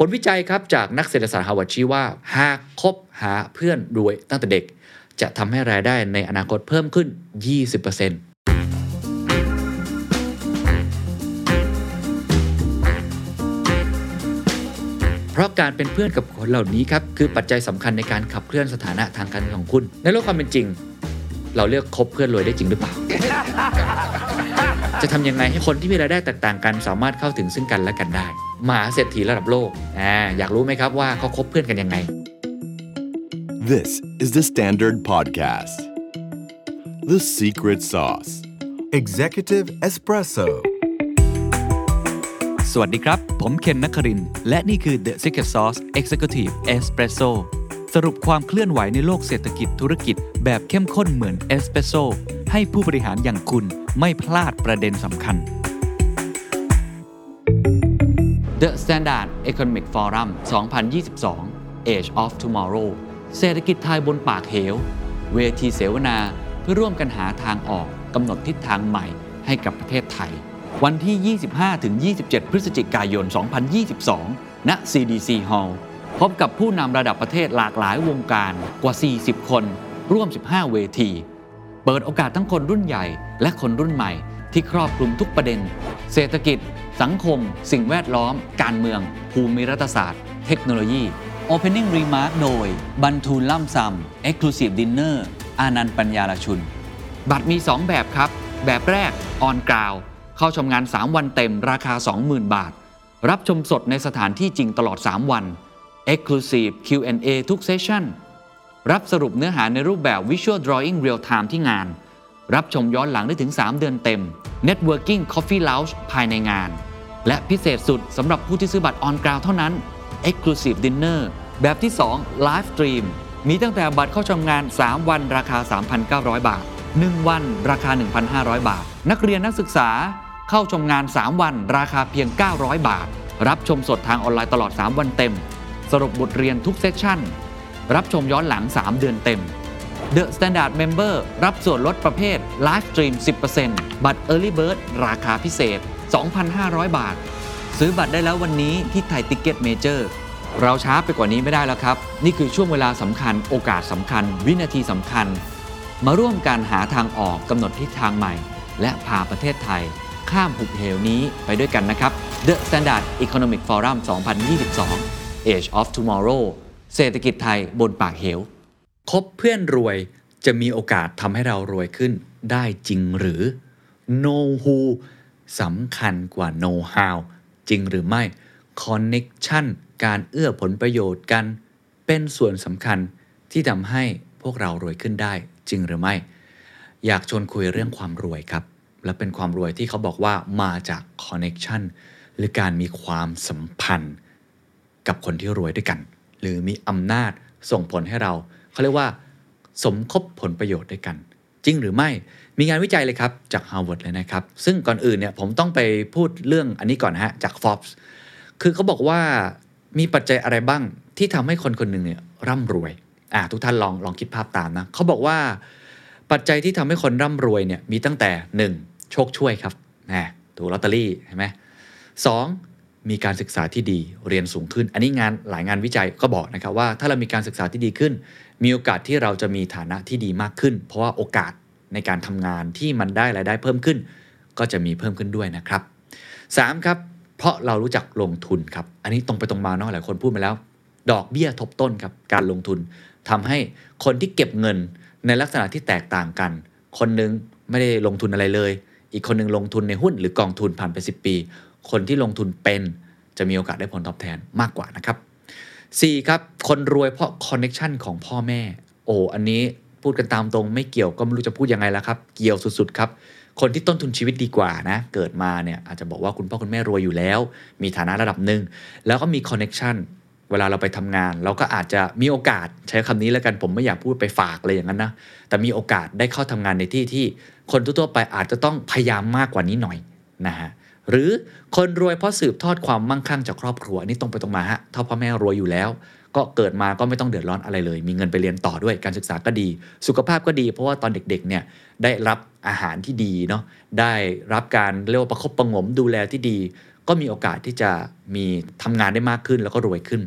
ผลวิจัยครับจากนักเศรษฐศาสตร์ฮาร์วาร์ดชี้ว่าหากคบหาเพื่อนรวยตั้งแต่เด็กจะทำให้รายได้ในอนาคตเพิ่มขึ้น 20%เพราะการเป็นเพื่อนกับคนเหล่านี้ครับคือปัจจัยสำคัญในการขับเคลื่อนสถานะทางการเงินของคุณในโลกความเป็นจริงเราเลือกคบเพื่อนรวยได้จริงหรือเปล่า จะทำยังไงให้คนที่มีรายได้แตกต่างกันสามารถเข้าถึงซึ่งกันและกันได้มหาเศรษฐีระดับโลกอยากรู้ไหมครับว่าเขาคบเพื่อนกันยังไง This is the Standard Podcast The Secret Sauce Executive Espressoสวัสดีครับผมเคนนครินทร์และนี่คือ The Secret Sauce Executive Espresso สรุปความเคลื่อนไหวในโลกเศรษฐกิจธุรกิจแบบเข้มข้นเหมือนเอสเปรสโซ่ให้ผู้บริหารอย่างคุณไม่พลาดประเด็นสำคัญ The Standard Economic Forum 2022 Age of Tomorrow เศรษฐกิจไทยบนปากเหวเวทีเสวนาเพื่อร่วมกันหาทางออกกำหนดทิศทางใหม่ให้กับประเทศไทยวันที่ 25-27 พฤศจิกายน 2022 ณ CDC Hall พบกับผู้นำระดับประเทศหลากหลายวงการกว่า 40 คนร่วม 15 เวทีเปิดโอกาสทั้งคนรุ่นใหญ่และคนรุ่นใหม่ที่ครอบคลุมทุกประเด็นเศรษฐกิจสังคมสิ่งแวดล้อมการเมืองภูมิรัฐศาสตร์เทคโนโลยี Opening Remark โดยบันทูลล่ำซำ Exclusive Dinner อานันต์ปัญญาลชุนบัตรมี 2 แบบครับแบบแรก On Groundเข้าชมงาน3วันเต็มราคา 20,000 บาทรับชมสดในสถานที่จริงตลอด3วัน Exclusive Q&A ทุกเซสชั่นรับสรุปเนื้อหาในรูปแบบ Visual Drawing Real Time ที่งานรับชมย้อนหลังได้ถึง3เดือนเต็ม Networking Coffee Lounge ภายในงานและพิเศษสุดสำหรับผู้ที่ซื้อบัตร On Ground เท่านั้น Exclusive Dinner แบบที่ 2 Live Stream มีตั้งแต่บัตรเข้าชมงาน3วันราคา 3,900 บาท1วันราคา 1,500 บาทนักเรียนนักศึกษาเข้าชมงาน3วันราคาเพียง900บาทรับชมสดทางออนไลน์ตลอด3วันเต็มสรุปบทเรียนทุกเซสชั่นรับชมย้อนหลัง3เดือนเต็ม The Standard Member รับส่วนลดประเภท Live Stream 10% บัตร Early Bird ราคาพิเศษ 2,500 บาทซื้อบัตรได้แล้ววันนี้ที่ไทยติ๊กเก็ตเมเจอร์เราช้าไปกว่านี้ไม่ได้แล้วครับนี่คือช่วงเวลาสำคัญโอกาสสำคัญวินาทีสำคัญมาร่วมการหาทางออกกำหนดทิศทางใหม่และพาประเทศไทยข้ามหุบเหวนี้ไปด้วยกันนะครับ The Standard Economic Forum 2022 Age of Tomorrow เศรษฐกิจไทยบนปากเหวคบเพื่อนรวยจะมีโอกาสทำให้เรารวยขึ้นได้จริงหรือ Know Who สำคัญกว่า Know How จริงหรือไม่ Connection การเอื้อผลประโยชน์กันเป็นส่วนสำคัญที่ทำให้พวกเรารวยขึ้นได้จริงหรือไม่อยากชวนคุยเรื่องความรวยครับและเป็นความรวยที่เขาบอกว่ามาจากคอนเนคชั่นหรือการมีความสัมพันธ์กับคนที่รวยด้วยกันหรือมีอำนาจส่งผลให้เราเขาเรียกว่าสมคบผลประโยชน์ด้วยกันจริงหรือไม่มีงานวิจัยเลยครับจาก Harvard เลยนะครับซึ่งก่อนอื่นเนี่ยผมต้องไปพูดเรื่องอันนี้ก่อนฮะจาก Forbes คือเขาบอกว่ามีปัจจัยอะไรบ้างที่ทำให้คนคนหนึ่งเนี่ยร่ำรวยทุกท่านลองคิดภาพตามนะเขาบอกว่าปัจจัยที่ทำให้คนร่ำรวยเนี่ยมีตั้งแต่1โชคช่วยครับถูกลอตเตอรี่ใช่ไหม2มีการศึกษาที่ดีเรียนสูงขึ้นอันนี้หลายงานวิจัยก็บอกนะครับว่าถ้าเรามีการศึกษาที่ดีขึ้นมีโอกาสที่เราจะมีฐานะที่ดีมากขึ้นเพราะว่าโอกาสในการทำงานที่มันได้รายได้เพิ่มขึ้นก็จะมีเพิ่มขึ้นด้วยนะครับ3ครับเพราะเรารู้จักลงทุนครับอันนี้ตรงไปตรงมาเนาะหลายคนพูดมาแล้วดอกเบี้ยทบต้นครับการลงทุนทำให้คนที่เก็บเงินในลักษณะที่แตกต่างกันคนนึงไม่ได้ลงทุนอะไรเลยอีกคนนึงลงทุนในหุ้นหรือกองทุนผ่านไป10ปีคนที่ลงทุนเป็นจะมีโอกาสได้ผลตอบแทนมากกว่านะครับ4ครับคนรวยเพราะคอนเนคชั่นของพ่อแม่อันนี้พูดกันตามตรงไม่เกี่ยวก็ไม่รู้จะพูดยังไงแล้วครับเกี่ยวสุดๆครับคนที่ต้นทุนชีวิตดีกว่านะเกิดมาเนี่ยอาจจะบอกว่าคุณพ่อคุณแม่รวยอยู่แล้วมีฐานะระดับนึงแล้วก็มีคอนเนคชั่นเวลาเราไปทำงานเราก็อาจจะมีโอกาสใช้คำนี้แล้วกันผมไม่อยากพูดไปฝากเลยอย่างนั้นนะแต่มีโอกาสได้เข้าทำงานในที่ที่คนทั่วไปอาจจะต้องพยายามมากกว่านี้หน่อยนะฮะหรือคนรวยเพราะสืบทอดความมั่งคั่งจากครอบครัวนี่ตรงไปตรงมาฮะถ้าพ่อแม่รวยอยู่แล้วก็เกิดมาก็ไม่ต้องเดือดร้อนอะไรเลยมีเงินไปเรียนต่อด้วยการศึกษาก็ดีสุขภาพก็ดีเพราะว่าตอนเด็กๆเนี่ยได้รับอาหารที่ดีเนาะได้รับการเรียกว่าประคบประหงมดูแลที่ดี ก็มีโอกาสที่จะมีทำงานได้มากขึ้นแล้วก็รวยขึ้น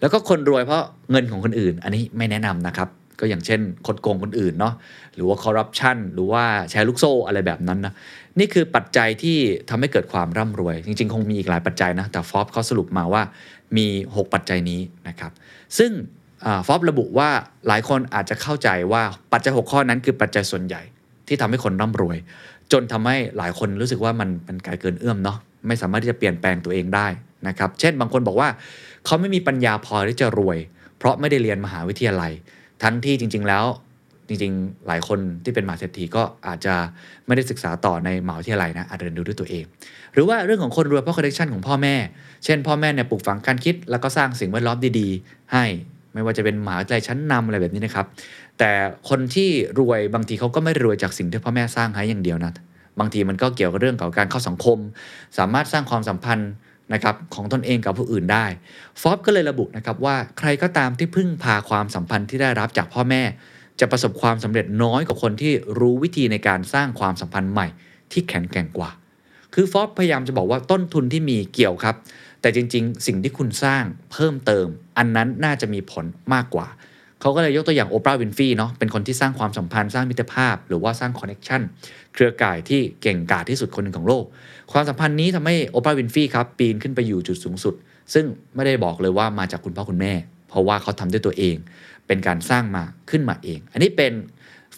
แล้วก็คนรวยเพราะเงินของคนอื่นอันนี้ไม่แนะนำนะครับก็อย่างเช่นคดโกงคนอื่นเนาะหรือว่าคอร์รัปชันหรือว่าแชร์ลูกโซ่อะไรแบบนั้นนะนี่คือปัจจัยที่ทำให้เกิดความร่ำรวยจริงๆคงมีอีกหลายปัจจัยนะแต่ Forbes เขาสรุปมาว่ามี6ปัจจัยนี้นะครับซึ่งForbes ระบุว่าหลายคนอาจจะเข้าใจว่าปัจจัย6ข้อนั้นคือปัจจัยส่วนใหญ่ที่ทำให้คนร่ำรวยจนทำให้หลายคนรู้สึกว่ามันไกลเกินเอื้อมเนาะไม่สามารถที่จะเปลี่ยนแปลงตัวเองได้นะครับเช่นบางคนบอกว่าเขาไม่มีปัญญาพอที่จะรวยเพราะไม่ได้เรียนมหาวิทยาลัยทั้งที่จริงๆแล้วจริงๆหลายคนที่เป็นมหาเศรษฐีก็อาจจะไม่ได้ศึกษาต่อในมหาวิทยาลัยนะอาจจะเรียนรู้ด้วยตัวเองหรือว่าเรื่องของคนรวยเพราะคอนเนคชั่นของพ่อแม่เช่นพ่อแม่เนี่ยปลูกฝังการคิดแล้วก็สร้างสิ่งแวดล้อมดีๆให้ไม่ว่าจะเป็นมหาวิทยาลัยชั้นนำอะไรแบบนี้นะครับแต่คนที่รวยบางทีเขาก็ไม่รวยจากสิ่งที่พ่อแม่สร้างให้อย่างเดียวนะบางทีมันก็เกี่ยวกับเรื่องของการเข้าสังคมสามารถสร้างความสัมพันธ์นะครับของตนเองกับผู้อื่นได้ฟอบก็เลยระบุนะครับว่าใครก็ตามที่พึ่งพาความสัมพันธ์ที่ได้รับจากพ่อแม่จะประสบความสำเร็จน้อยกว่าคนที่รู้วิธีในการสร้างความสัมพันธ์ใหม่ที่แข็งแกร่งกว่าคือฟอบพยายามจะบอกว่าต้นทุนที่มีเกี่ยวครับแต่จริงๆสิ่งที่คุณสร้างเพิ่มเติมอันนั้นน่าจะมีผลมากกว่าเขาก็เลยยกตัวอย่างโอปราห์ วินฟรีย์เนาะเป็นคนที่สร้างความสัมพันธ์สร้างมิตรภาพหรือว่าสร้างคอนเนคชั่นเครือข่ายที่เก่งกาจที่สุดคนหนึ่งของโลกความสัมพันธ์นี้ทำให้โอปราห์ วินฟรีย์ครับปีนขึ้นไปอยู่จุดสูงสุดซึ่งไม่ได้บอกเลยว่ามาจากคุณพ่อคุณแม่เพราะว่าเขาทำด้วยตัวเองเป็นการสร้างมาขึ้นมาเองอันนี้เป็น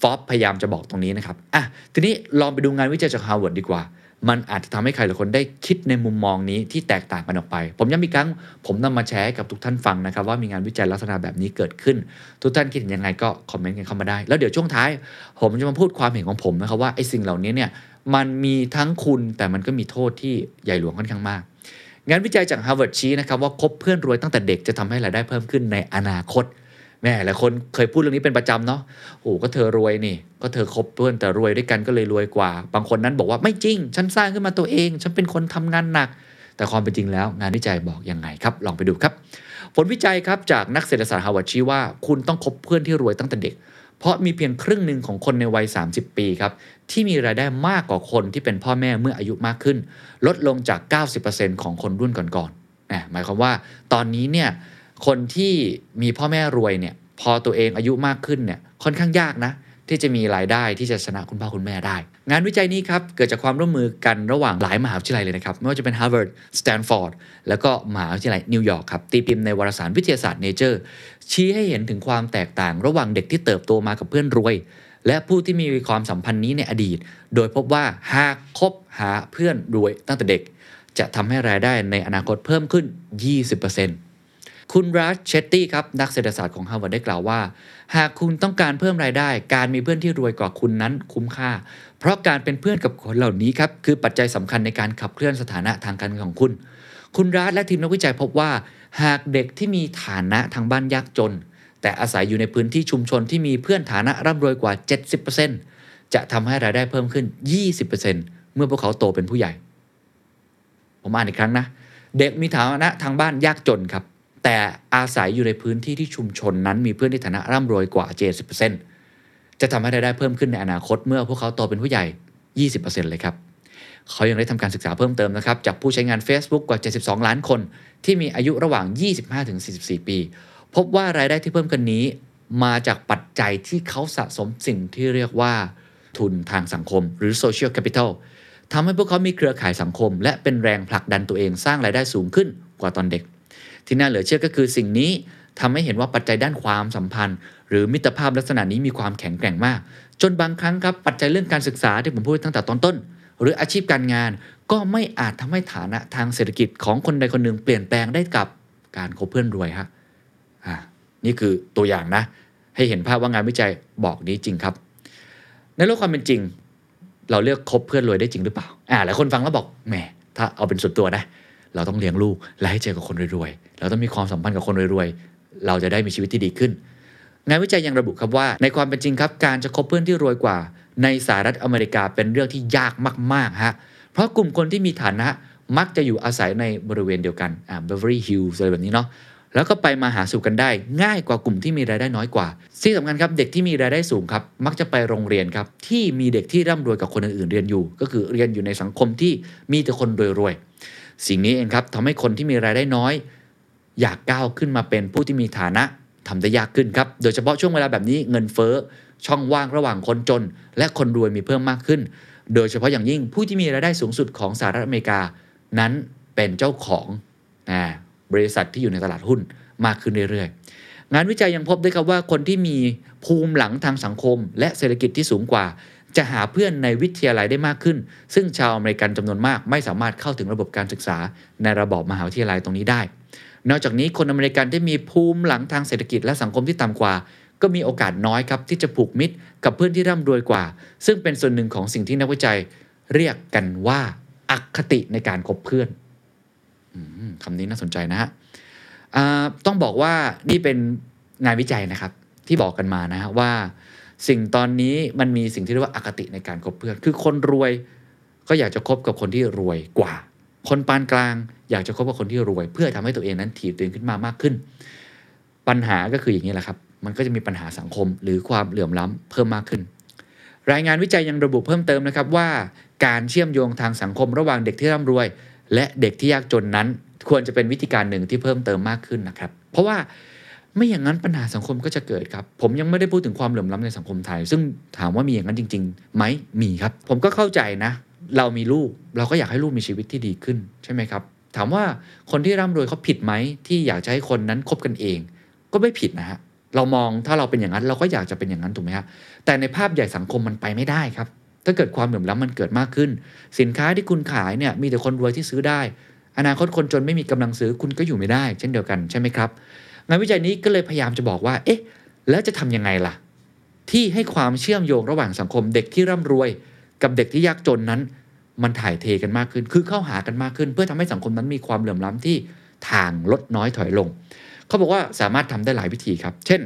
ฟอบพยายามจะบอกตรงนี้นะครับอ่ะทีนี้ลองไปดูงานวิจัยจาก Harvard ดีกว่ามันอาจจะทำให้ใครหลายคนได้คิดในมุมมองนี้ที่แตกต่างกันออกไปผมย้ำอีกครั้งผมนำมาแชร์กับทุกท่านฟังนะครับว่ามีงานวิจัยลักษณะแบบนี้เกิดขึ้นทุกท่านคิดเห็นยังไงก็คอมเมนต์กันเข้ามาได้แล้วเดี๋ยวช่วงท้ายผมจะมาพูดความเห็นของผมนะครับว่าไอ้สิ่งเหล่านี้เนี่ยมันมีทั้งคุณแต่มันก็มีโทษที่ใหญ่หลวงค่อนข้างมากงานวิจัยจาก Harvard ชี้นะครับว่าคบเพื่อนรวยตั้งแต่เด็กจะทำให้รายได้เพิ่มขึ้นในอนาคตแม่หลายคนเคยพูดเรื่องนี้เป็นประจำเนาะโอ้ก็เธอรวยนี่ก็เธอคบเพื่อนแต่รวยด้วยกันก็เลยรวยกว่าบางคนนั้นบอกว่าไม่จริงฉันสร้างขึ้นมาตัวเองฉันเป็นคนทำงานหนักแต่ความเป็นจริงแล้วงานวิจัยบอกยังไงครับลองไปดูครับผลวิจัยครับจากนักเศรษฐศาสตร์ฮาร์วาร์ดชี้ว่าคุณต้องคบเพื่อนที่รวยตั้งแต่เด็กเพราะมีเพียงครึ่งหนึ่งของคนในวัย30ปีครับที่มีรายได้มากกว่าคนที่เป็นพ่อแม่เมื่ออายุมากขึ้นลดลงจาก 90% ของคนรุ่นก่อนๆหมายความว่าตอนนี้เนี่ยคนที่มีพ่อแม่รวยเนี่ยพอตัวเองอายุมากขึ้นเนี่ยค่อนข้างยากนะที่จะมีรายได้ที่จะชนะคุณพ่อคุณแม่ได้งานวิจัยนี้ครับเกิดจากความร่วมมือกันระหว่างหลายมหาวิทยาลัยเลยนะครับไม่ว่าจะเป็น Harvard, Stanford แล้วก็มหาวิทยาลัยนิวยอร์กครับตีพิมพ์ในวารสารวิทยาศาสตร์ Nature ชี้ให้เห็นถึงความแตกต่างระหว่างเด็กที่เติบโตมากับเพื่อนรวยและผู้ที่มีความสัมพันธ์นี้ในอดีตโดยพบว่าหากคบหาเพื่อนรวยตั้งแต่เด็กจะทำให้รายได้ในอนาคตเพิ่มขึ้น 20%คุณรัชเชตตี้ครับนักเศรษฐศาสตร์ของ Harvard ได้กล่าวว่าหากคุณต้องการเพิ่มรายได้การมีเพื่อนที่รวยกว่าคุณนั้นคุ้มค่าเพราะการเป็นเพื่อนกับคนเหล่านี้ครับคือปัจจัยสำคัญในการขับเคลื่อนสถานะทางการเงินของคุณคุณรัชและทีมนักวิจัยพบว่าหากเด็กที่มีฐานะทางบ้านยากจนแต่อาศัยอยู่ในพื้นที่ชุมชนที่มีเพื่อนฐานะร่ำรวยกว่า 70% จะทำให้รายได้เพิ่มขึ้น 20% เมื่อพวกเขาโตเป็นผู้ใหญ่ผมอ่านอีกครั้งนะเด็กมีฐานะทางบ้านยากจนครับแต่อาศัยอยู่ในพื้นที่ที่ชุมชนนั้นมีเพื่อนที่ฐานะร่ำรวยกว่า 70% จะทำให้รายได้เพิ่มขึ้นในอนาคตเมื่อพวกเขาโตเป็นผู้ใหญ่ 20% เลยครับเขายังได้ทำการศึกษาเพิ่มเติมนะครับจากผู้ใช้งาน Facebook กว่า 72 ล้านคนที่มีอายุระหว่าง 25-44 ปีพบว่ารายได้ที่เพิ่มขึ้นนี้มาจากปัจจัยที่เขาสะสมสิ่งที่เรียกว่าทุนทางสังคมหรือ Social Capital ทำให้พวกเขามีเครือข่ายสังคมและเป็นแรงผลักดันตัวเองสร้างรายได้สูงขึ้นกว่าตอนเด็กที่น่าเหลือเชื่อก็คือสิ่งนี้ทำให้เห็นว่าปัจจัยด้านความสัมพันธ์หรือมิตรภาพลักษณะนี้มีความแข็งแกร่งมากจนบางครั้งครับปัจจัยเรื่องการศึกษาที่ผมพูดตั้งแต่ตอนต้นหรืออาชีพการงานก็ไม่อาจทำให้ฐานะทางเศรษฐกิจของคนใดคนหนึ่งเปลี่ยนแปลงได้กับการคบเพื่อนรวยฮะนี่คือตัวอย่างนะให้เห็นภาพว่างานวิจัยบอกนี้จริงครับในโลกความเป็นจริงเราเลือกคบเพื่อนรวยได้จริงหรือเปล่าหลายคนฟังแล้วบอกแหมถ้าเอาเป็นส่วนตัวนะเราต้องเลี้ยงลูกและให้เจอกับคนรวยๆเราต้องมีความสัมพันธ์กับคนรวยๆเราจะได้มีชีวิตที่ดีขึ้นงานวิจัยยังระบุครับว่าในความเป็นจริงครับการจะคบเพื่อนที่รวยกว่าในสหรัฐอเมริกาเป็นเรื่องที่ยากมากๆฮะเพราะกลุ่มคนที่มีฐานะมักจะอยู่อาศัยในบริเวณเดียวกันเบเวอร์ลี่ฮิลส์อะไรแบบนี้เนาะแล้วก็ไปมาหาสู่กันได้ง่ายกว่ากลุ่มที่มีรายได้น้อยกว่าที่สำคัญครับเด็กที่มีรายได้สูงครับมักจะไปโรงเรียนครับที่มีเด็กที่ร่ำรวยกับคนอื่นๆเรียนอยู่ก็คือเรียนอยู่ในสังคมที่มีแต่คนรวยๆ สิ่งนี้เองครับทำให้คนที่มีรายได้น้อยอยากก้าวขึ้นมาเป็นผู้ที่มีฐานะทำได้ยากขึ้นครับโดยเฉพาะช่วงเวลาแบบนี้เงินเฟ้อช่องว่างระหว่างคนจนและคนรวยมีเพิ่มมากขึ้นโดยเฉพาะอย่างยิ่งผู้ที่มีรายได้สูงสุดของสหรัฐอเมริกานั้นเป็นเจ้าของบริษัทที่อยู่ในตลาดหุ้นมากขึ้นเรื่อยๆงานวิจัยยังพบด้วยครับว่าคนที่มีภูมิหลังทางสังคมและเศรษฐกิจที่สูงกว่าจะหาเพื่อนในวิทยาลัยได้มากขึ้นซึ่งชาวอเมริกันจำนวนมากไม่สามารถเข้าถึงระบบการศึกษาในระบบมหาวิทยาลัยตรงนี้ได้นอกจากนี้คนอเมริกันที่มีภูมิหลังทางเศรษฐกิจและสังคมที่ต่ำกว่าก็มีโอกาสน้อยครับที่จะผูกมิตรกับเพื่อนที่ร่ำรวยกว่าซึ่งเป็นส่วนหนึ่งของสิ่งที่นักวิจัยเรียกกันว่าอคติในการคบเพื่อนคำนี้น่าสนใจนะฮะต้องบอกว่านี่เป็นงานวิจัยนะครับที่บอกกันมานะฮะว่าสิ่งตอนนี้มันมีสิ่งที่เรียกว่าอคติในการคบเพื่อนคือคนรวยก็อยากจะคบกับคนที่รวยกว่าคนปานกลางอยากจะคบกับคนที่รวยเพื่อทำให้ตัวเองนั้นถีบตัวเองขึ้นมามากขึ้นปัญหาก็คืออย่างนี้แหละครับมันก็จะมีปัญหาสังคมหรือความเหลื่อมล้ำเพิ่มมากขึ้นรายงานวิจัยยังระบุเพิ่มเติมนะครับว่าการเชื่อมโยงทางสังคมระหว่างเด็กที่ร่ำรวยและเด็กที่ยากจนนั้นควรจะเป็นวิธีการหนึ่งที่เพิ่มเติมมากขึ้นนะครับเพราะว่าไม่อย่างนั้นปัญหาสังคมก็จะเกิดครับผมยังไม่ได้พูดถึงความเหลื่อมล้ำในสังคมไทยซึ่งถามว่ามีอย่างนั้นจริงๆไหมมีครับผมก็เข้าใจนะเรามีลูกเราก็อยากให้ลูกมีชีวิตที่ดีขึ้นใช่ไหมครับถามว่าคนที่ร่ำรวยเขาผิดไหมที่อยากจะให้คนนั้นคบกันเองก็ไม่ผิดนะฮะเรามองถ้าเราเป็นอย่างนั้นเราก็อยากจะเป็นอย่างนั้นถูกไหมฮะแต่ในภาพใหญ่สังคมมันไปไม่ได้ครับถ้าเกิดความเหลื่อมล้ำมันเกิดมากขึ้นสินค้าที่คุณขายเนี่ยมีแต่คนรวยที่ซื้อได้อนาคตคนจนไม่มีกำลังซื้อคุณก็อยู่ไม่ได้เช่นเดียวกันใช่ไหมครับงานวิจัยนี้ก็เลยพยายามจะบอกว่าเอ๊ะแล้วจะทำยังไงล่ะที่ให้ความเชื่อมโยงระหว่างสังคมเด็กที่ร่ำรวยกับเด็กที่ยากจนนั้นมันถ่ายเทกันมากขึ้นคือเข้าหากันมากขึ้นเพื่อทำให้สังคมนั้นมีความเหลื่อมล้ำที่ทางลดน้อยถอยลงเขาบอกว่าสามารถทำได้หลายวิธีครับเช่น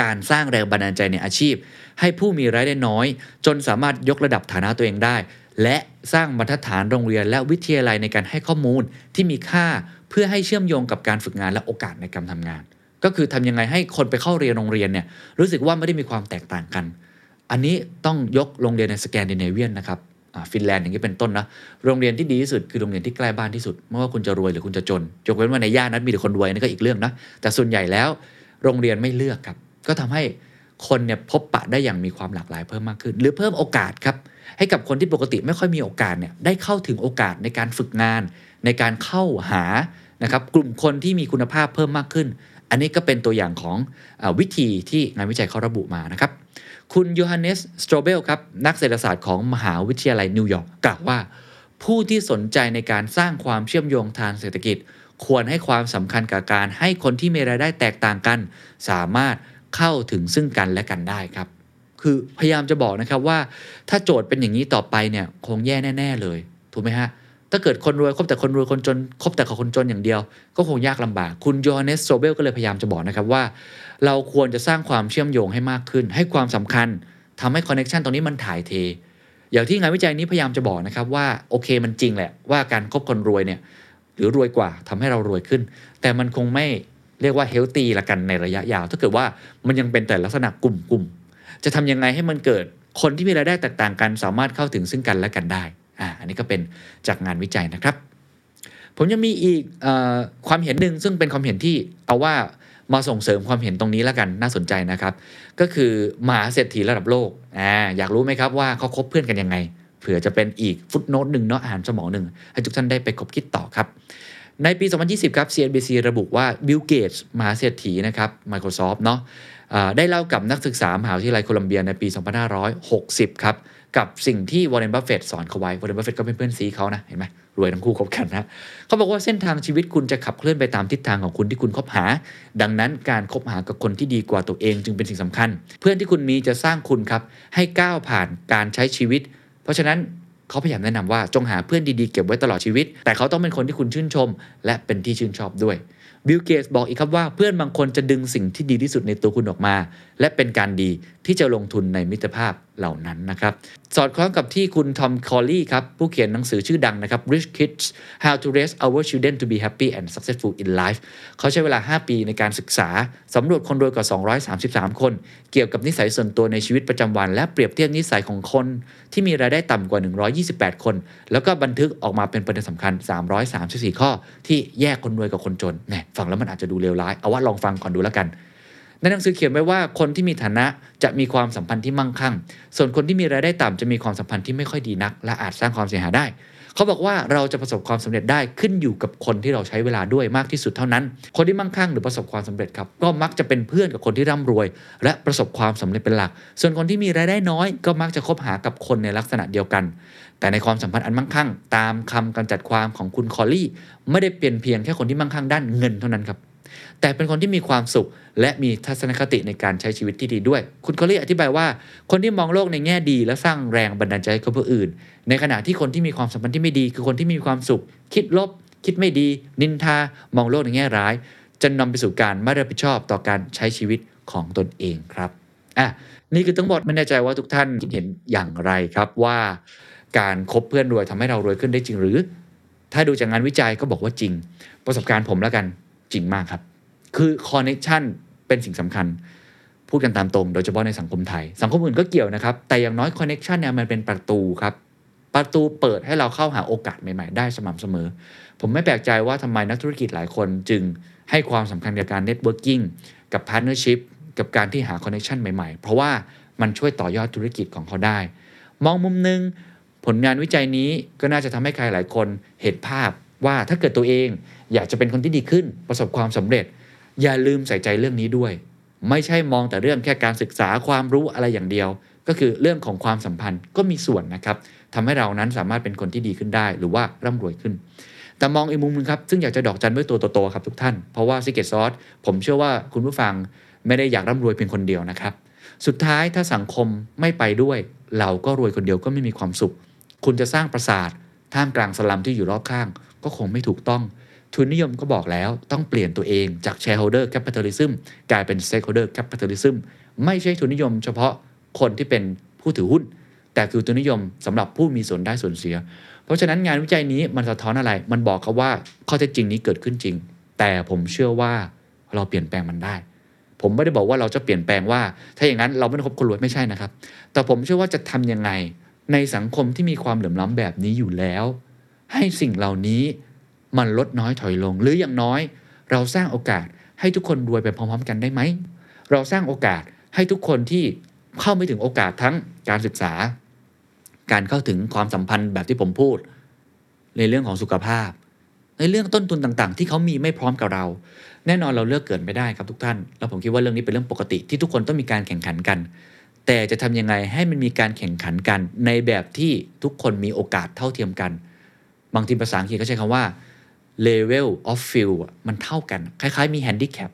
การสร้างแรงบันดาลใจในอาชีพให้ผู้มีรายได้น้อยจนสามารถยกระดับฐานะตัวเองได้และสร้างมาตรฐานโรงเรียนและวิทยาลัยในการให้ข้อมูลที่มีค่าเพื่อให้เชื่อมโยงกับการฝึกงานและโอกาสในการทำงานก็คือทำยังไงให้คนไปเข้าเรียนโรงเรียนเนี่ยรู้สึกว่าไม่ได้มีความแตกต่างกันอันนี้ต้องยกโรงเรียนในสแกนดิเนเวียนนะครับฟินแลนด์อย่างนี้เป็นต้นนะโรงเรียนที่ดีที่สุดคือโรงเรียนที่ใกล้บ้านที่สุดไม่ว่าคุณจะรวยหรือคุณจะจนยกเว้นว่าในย่านนั้นมีแต่คนรวยนี่ก็อีกเรื่องนะแต่ส่วนใหญ่แล้วโรงเรียนไม่เลือกครับก็ทำให้คนเนี่ยพบปะได้อย่างมีความหลากหลายเพิ่มมากขึ้นหรือเพิ่มโอกาสครับให้กับคนที่ปกติไม่ค่อยมีโอกาสเนี่ยได้เข้าถึงโอกาสในการฝึกงานในการเข้าหานะครับกลุ่มคนที่มีคุณภาพเพิ่มมากขึ้นอันนี้ก็เป็นตัวอย่างของวิธีที่งานวิจัยเขาระบุมานะครับคุณโยฮันเนส สโตรเบลครับนักเศรษฐศาสตร์ของมหาวิทยาลัยนิวยอร์กกล่าวว่าผู้ที่สนใจในการสร้างความเชื่อมโยงทางเศรษฐกิจควรให้ความสำคัญกับการให้คนที่มีรายได้แตกต่างกันสามารถเข้าถึงซึ่งกันและกันได้ครับคือพยายามจะบอกนะครับว่าถ้าโจทย์เป็นอย่างนี้ต่อไปเนี่ยคงแย่แน่ๆเลยถูกไหมฮะถ้าเกิดคนรวยคบแต่คนรวยคนจนคบแต่กับคนจนอย่างเดียวก็คงยากลำบากคุณโยฮันเนส โซเบลก็เลยพยายามจะบอกนะครับว่าเราควรจะสร้างความเชื่อมโยงให้มากขึ้นให้ความสำคัญทำให้คอนเนคชันตรงนี้มันถ่ายเทอย่างที่งานวิจัยนี้พยายามจะบอกนะครับว่าโอเคมันจริงแหละว่าการคบคนรวยเนี่ยหรือรวยกว่าทำให้เรารวยขึ้นแต่มันคงไม่เรียกว่าเฮลตี้ละกันในระยะยาวถ้าเกิดว่ามันยังเป็นแต่ลักษณะกลุ่มๆจะทำยังไงให้มันเกิดคนที่มีรายได้แตกต่างกันสามารถเข้าถึงซึ่งกันและกันได้อันนี้ก็เป็นจากงานวิจัยนะครับผมยังมีอีกความเห็นหนึ่งซึ่งเป็นความเห็นที่เอาว่ามาส่งเสริมความเห็นตรงนี้แล้วกันน่าสนใจนะครับก็คือมหาเศรษฐีระดับโลกอยากรู้ไหมครับว่าเขาคบเพื่อนกันยังไงเผื่อจะเป็นอีกฟุตโนตหนึ่งเนาะอ่านสมองหนึ่งให้ทุกท่านได้ไปคบคิดต่อครับในปี 2020 ครับ CNBC ระบุว่า Bill Gates มหาเศรษฐีนะครับ Microsoft เนาะได้เล่ากับนักศึกษามหาวิทยาลัยโคลัมเบียในปี 2560 ครับกับสิ่งที่วอร์เรน บัฟเฟตต์สอนเขาไว้วอร์เรน บัฟเฟตต์ก็เป็นเพื่อนซีเขานะเห็นไหมรวยทั้งคู่คบกันนะเขาบอกว่าเส้นทางชีวิตคุณจะขับเคลื่อนไปตามทิศทางของคุณที่คุณคบหาดังนั้นการคบหากับคนที่ดีกว่าตัวเองจึงเป็นสิ่งสำคัญเพื่อนที่คุณมีจะสร้างคุณครับให้ก้าวผ่านการใช้ชีวิตเพราะฉะนั้นเขาพยายามแนะนำว่าจงหาเพื่อนดีๆเก็บไว้ตลอดชีวิตแต่เขาต้องเป็นคนที่คุณชื่นชมและเป็นที่ชื่นชอบด้วยบิลเกตส์บอกอีกครับว่าเพื่อนบางคนจะดึงสิ่งที่ดีที่สุดในตัวคุณออกมาและเป็นการดี ที่จะลงทุนในมิตรภาพเหล่านั้นนะครับสอดคล้องกับที่คุณทอมคอลลี่ครับผู้เขียนหนังสือชื่อดังนะครับ Rich Kids How to Raise Our Children to Be Happy and Successful in Life เขาใช้เวลา5ปีในการศึกษาสำรวจคนรวยกว่า233คนเกี่ยวกับนิสัยส่วนตัวในชีวิตประจำวันและเปรียบเทียบนิสัยของคนที่มีรายได้ต่ำกว่า128คนแล้วก็บันทึกออกมาเป็นประเด็นสำคัญ334ข้อที่แยกคนรวยกับคนจนเนี่ยฟังแล้วมันอาจจะดูเลวร้ายเอาว่าลองฟังก่อนดูแล้วกันในหนังสือเขียนไว้ว่าคนที่มีฐานะจะมีความสัมพันธ์ที่มั่งคั่งส่วนคนที่มีรายได้ต่ำจะมีความสัมพันธ์ที่ไม่ค่อยดีนักและอาจสร้างความเสียหายได้เขาบอกว่าเราจะประสบความสำเร็จได้ขึ้นอยู่กับคนที่เราใช้เวลาด้วยมากที่สุดเท่านั้นคนที่มั่งคั่งหรือประสบความสำเร็จครับก็มักจะเป็นเพื่อนกับคนที่ร่ำรวยและประสบความสำเร็จเป็นหลักส่วนคนที่มีรายได้น้อยก็มักจะคบหากับคนในลักษณะเดียวกันแต่ในความสัมพันธ์อันมั่งคั่งตามคำกำจัดความของคุณคอลลี่ไม่ได้เป็นเพียงแค่คนที่มั่งคั่งด้านเงินเท่านั้นครับแต่เป็นคนที่มีความสุขและมีทัศนคติในการใช้ชีวิตที่ดีด้วยคุณคอลลี่อธิบายว่าคนที่มองโลกในแง่ดีและสร้างแรงบันดาลใจให้กับผู้อื่นในขณะที่คนที่มีความสัมพันธ์ที่ไม่ดีคือคนที่มีความสุขคิดลบคิดไม่ดีนินทามองโลกในแง่ร้ายจนนำไปสู่การไม่รับผิดชอบต่อการใช้ชีวิตของตนเองครับนี่คือทั้งหมดไม่แน่ใจว่าทุกท่านคิดเห็นอย่างไรครับว่าการคบเพื่อนรวยทำให้เรารวยขึ้นได้จริงหรือถ้าดูจากงานวิจัยก็บอกว่าจริงประสบการณ์ผมแล้วกันจริงมากครับคือคอนเนคชั่นเป็นสิ่งสำคัญพูดกันตามตรงโดยเฉพาะในสังคมไทยสังคมอื่นก็เกี่ยวนะครับแต่อย่างน้อยคอนเนคชั่นเนี่ยมันเป็นประตูครับประตูเปิดให้เราเข้าหาโอกาสใหม่ๆได้สม่ำเสมอผมไม่แปลกใจว่าทำไมนักธุรกิจหลายคนจึงให้ความสำคัญกับการเน็ตเวิร์กิ่งกับพาร์ทเนอร์ชิพกับการที่หาคอนเนคชั่นใหม่ๆเพราะว่ามันช่วยต่อยอดธุรกิจของเขาได้มองมุมนึงผลงานวิจัยนี้ก็น่าจะทำให้ใครหลายคนเห็นภาพว่าถ้าเกิดตัวเองอยากจะเป็นคนที่ดีขึ้นประสบความสำเร็จอย่าลืมใส่ใจเรื่องนี้ด้วยไม่ใช่มองแต่เรื่องแค่การศึกษาความรู้อะไรอย่างเดียวก็คือเรื่องของความสัมพันธ์ก็มีส่วนนะครับทำให้เรานั้นสามารถเป็นคนที่ดีขึ้นได้หรือว่าร่ำรวยขึ้นแต่มองอีกมุมนึงครับซึ่งอยากจะดอกจันไว้ตัวโตๆครับทุกท่านเพราะว่า Secret Sauce ผมเชื่อว่าคุณผู้ฟังไม่ได้อยากร่ำรวยเพียงคนเดียวนะครับสุดท้ายถ้าสังคมไม่ไปด้วยเราก็รวยคนเดียวก็ไม่มีความสุขคุณจะสร้างปราสาทท่ามกลางสลัมที่อยู่รอบข้างก็คงไม่ถูกต้องทุนนิยมก็บอกแล้วต้องเปลี่ยนตัวเองจาก shareholder capitalism กลายเป็น stakeholder capitalism ไม่ใช่ทุนนิยมเฉพาะคนที่เป็นผู้ถือหุ้นแต่คือทุนนิยมสำหรับผู้มีส่วนได้ส่วนเสียเพราะฉะนั้นงานวิจัยนี้มันสะท้อนอะไรมันบอกครับว่าข้อเท็จจริงนี้เกิดขึ้นจริงแต่ผมเชื่อว่าเราเปลี่ยนแปลงมันได้ผมไม่ได้บอกว่าเราจะเปลี่ยนแปลงว่าถ้าอย่างนั้นเราไม่ต้องคบคนรวยไม่ใช่นะครับแต่ผมเชื่อว่าจะทำยังไงในสังคมที่มีความเหลื่อมล้ำแบบนี้อยู่แล้วให้สิ่งเหล่านี้มันลดน้อยถอยลงหรืออย่างน้อยเราสร้างโอกาสให้ทุกคนรวยไปพร้อมๆกันได้ไหมเราสร้างโอกาสให้ทุกคนที่เข้าไม่ถึงโอกาสทั้งการศึกษาการเข้าถึงความสัมพันธ์แบบที่ผมพูดในเรื่องของสุขภาพในเรื่องต้นทุนต่างๆที่เขามีไม่พร้อมกับเราแน่นอนเราเลือกเกิดไม่ได้ครับทุกท่านแล้วผมคิดว่าเรื่องนี้เป็นเรื่องปกติที่ทุกคนต้องมีการแข่งขันกันแต่จะทำยังไงให้มันมีการแข่งขันกันในแบบที่ทุกคนมีโอกาสเท่าเทียมกันบางทีภาษาอังกฤษก็ใช้คำว่าlevel of field มันเท่ากันคล้ายๆมี handicap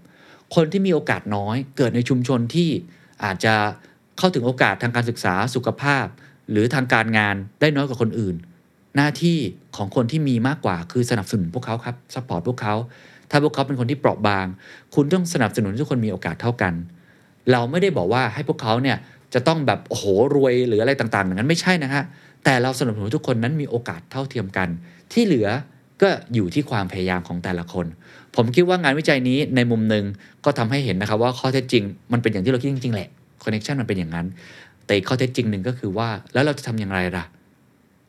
คนที่มีโอกาสน้อยเกิดในชุมชนที่อาจจะเข้าถึงโอกาสทางการศึกษาสุขภาพหรือทางการงานได้น้อยกว่าคนอื่นหน้าที่ของคนที่มีมากกว่าคือสนับสนุนพวกเขาครับซัพพอร์ตพวกเขาถ้าพวกเขาเป็นคนที่เปราะบางคุณต้องสนับสนุนทุกคนมีโอกาสเท่ากันเราไม่ได้บอกว่าให้พวกเขาเนี่ยจะต้องแบบโอ้โหรวยหรืออะไรต่างๆอย่างนั้นไม่ใช่นะฮะแต่เราสนับสนุนทุกคนนั้นมีโอกาสเท่าเทียมกันที่เหลือก็อยู่ที่ความพยายามของแต่ละคนผมคิดว่างานวิจัยนี้ในมุมนึงก็ทำให้เห็นนะครับว่าข้อเท็จจริงมันเป็นอย่างที่เราคิดจริงๆแหละคอนเนคชั่นมันเป็นอย่างนั้นแต่ข้อเท็จจริงนึงก็คือว่าแล้วเราจะทำอย่างไรล่ะ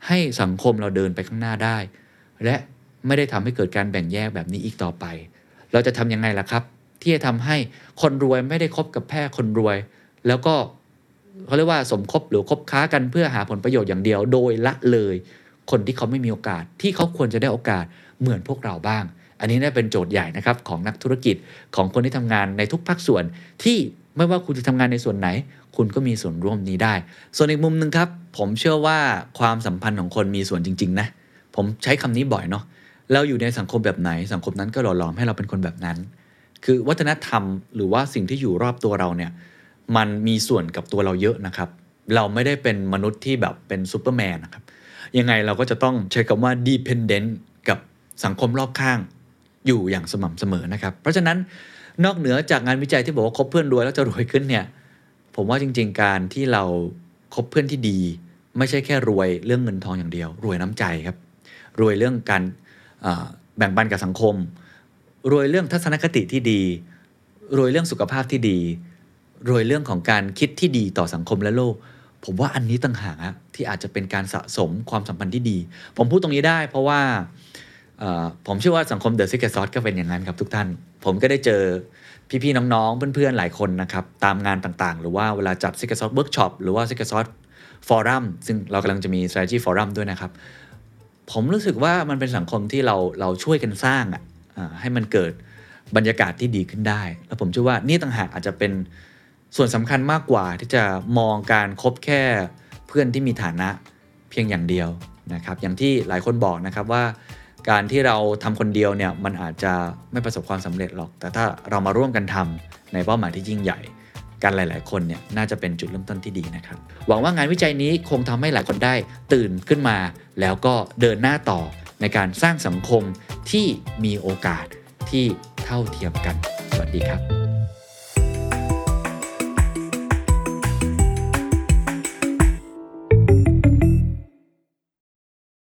ให้สังคมเราเดินไปข้างหน้าได้และไม่ได้ทำให้เกิดการแบ่งแยกแบบนี้อีกต่อไปเราจะทำยังไงล่ะครับที่จะทำให้คนรวยไม่ได้คบกับแพร่คนรวยแล้วก็เขาเรียกว่าสมคบหรือคบค้ากันเพื่อหาผลประโยชน์อย่างเดียวโดยละเลยคนที่เขาไม่มีโอกาสที่เขาควรจะได้โอกาสเหมือนพวกเราบ้างอันนี้น่าเป็นโจทย์ใหญ่นะครับของนักธุรกิจของคนที่ทำงานในทุกภาคส่วนที่ไม่ว่าคุณจะทำงานในส่วนไหนคุณก็มีส่วนร่วมนี้ได้ส่วนอีกมุมนึงครับผมเชื่อว่าความสัมพันธ์ของคนมีส่วนจริงๆนะผมใช้คำนี้บ่อยเนาะเราอยู่ในสังคมแบบไหนสังคมนั้นก็หล่อหลอมให้เราเป็นคนแบบนั้นคือวัฒนธรรมหรือว่าสิ่งที่อยู่รอบตัวเราเนี่ยมันมีส่วนกับตัวเราเยอะนะครับเราไม่ได้เป็นมนุษย์ที่แบบเป็นซูเปอร์แมนนะครับยังไงเราก็จะต้องใช้คำว่า dependent กับสังคมรอบข้างอยู่อย่างสม่ำเสมอนะครับเพราะฉะนั้นนอกเหนือจากงานวิจัยที่บอกว่าคบเพื่อนรวยแล้วจะรวยขึ้นเนี่ย ผมว่าจริงๆการที่เราคบเพื่อนที่ดีไม่ใช่แค่รวยเรื่องเงินทองอย่างเดียวรวยน้ำใจครับรวยเรื่องการแบ่งปันกับสังคมรวยเรื่องทัศนคติที่ดีรวยเรื่องสุขภาพที่ดีรวยเรื่องของการคิดที่ดีต่อสังคมและโลกผมว่าอันนี้ต่างหากที่อาจจะเป็นการสะสมความสัมพันธ์ที่ดีผมพูดตรงนี้ได้เพราะว่าผมเชื่อว่าสังคม The Secret Sauce ก็เป็นอย่างนั้นครับทุกท่านผมก็ได้เจอพี่ๆน้องๆเพื่อนๆหลายคนนะครับตามงานต่างๆหรือว่าเวลาจัด Secret Sauce Workshop หรือว่า Secret Sauce Forum ซึ่งเรากำลังจะมี Strategy Forum ด้วยนะครับผมรู้สึกว่ามันเป็นสังคมที่เราช่วยกันสร้างให้มันเกิดบรรยากาศที่ดีขึ้นได้แล้วผมเชื่อว่านี่ต่างหากอาจจะเป็นส่วนสำคัญมากกว่าที่จะมองการคบแค่เพื่อนที่มีฐานะเพียงอย่างเดียวนะครับอย่างที่หลายคนบอกนะครับว่าการที่เราทำคนเดียวเนี่ยมันอาจจะไม่ประสบความสำเร็จหรอกแต่ถ้าเรามาร่วมกันทำในเป้าหมายที่ยิ่งใหญ่กันหลายๆคนเนี่ยน่าจะเป็นจุดเริ่มต้นที่ดีนะครับหวังว่างานวิจัยนี้คงทำให้หลายคนได้ตื่นขึ้นมาแล้วก็เดินหน้าต่อในการสร้างสังคมที่มีโอกาสที่เท่าเทียมกันสวัสดีครับ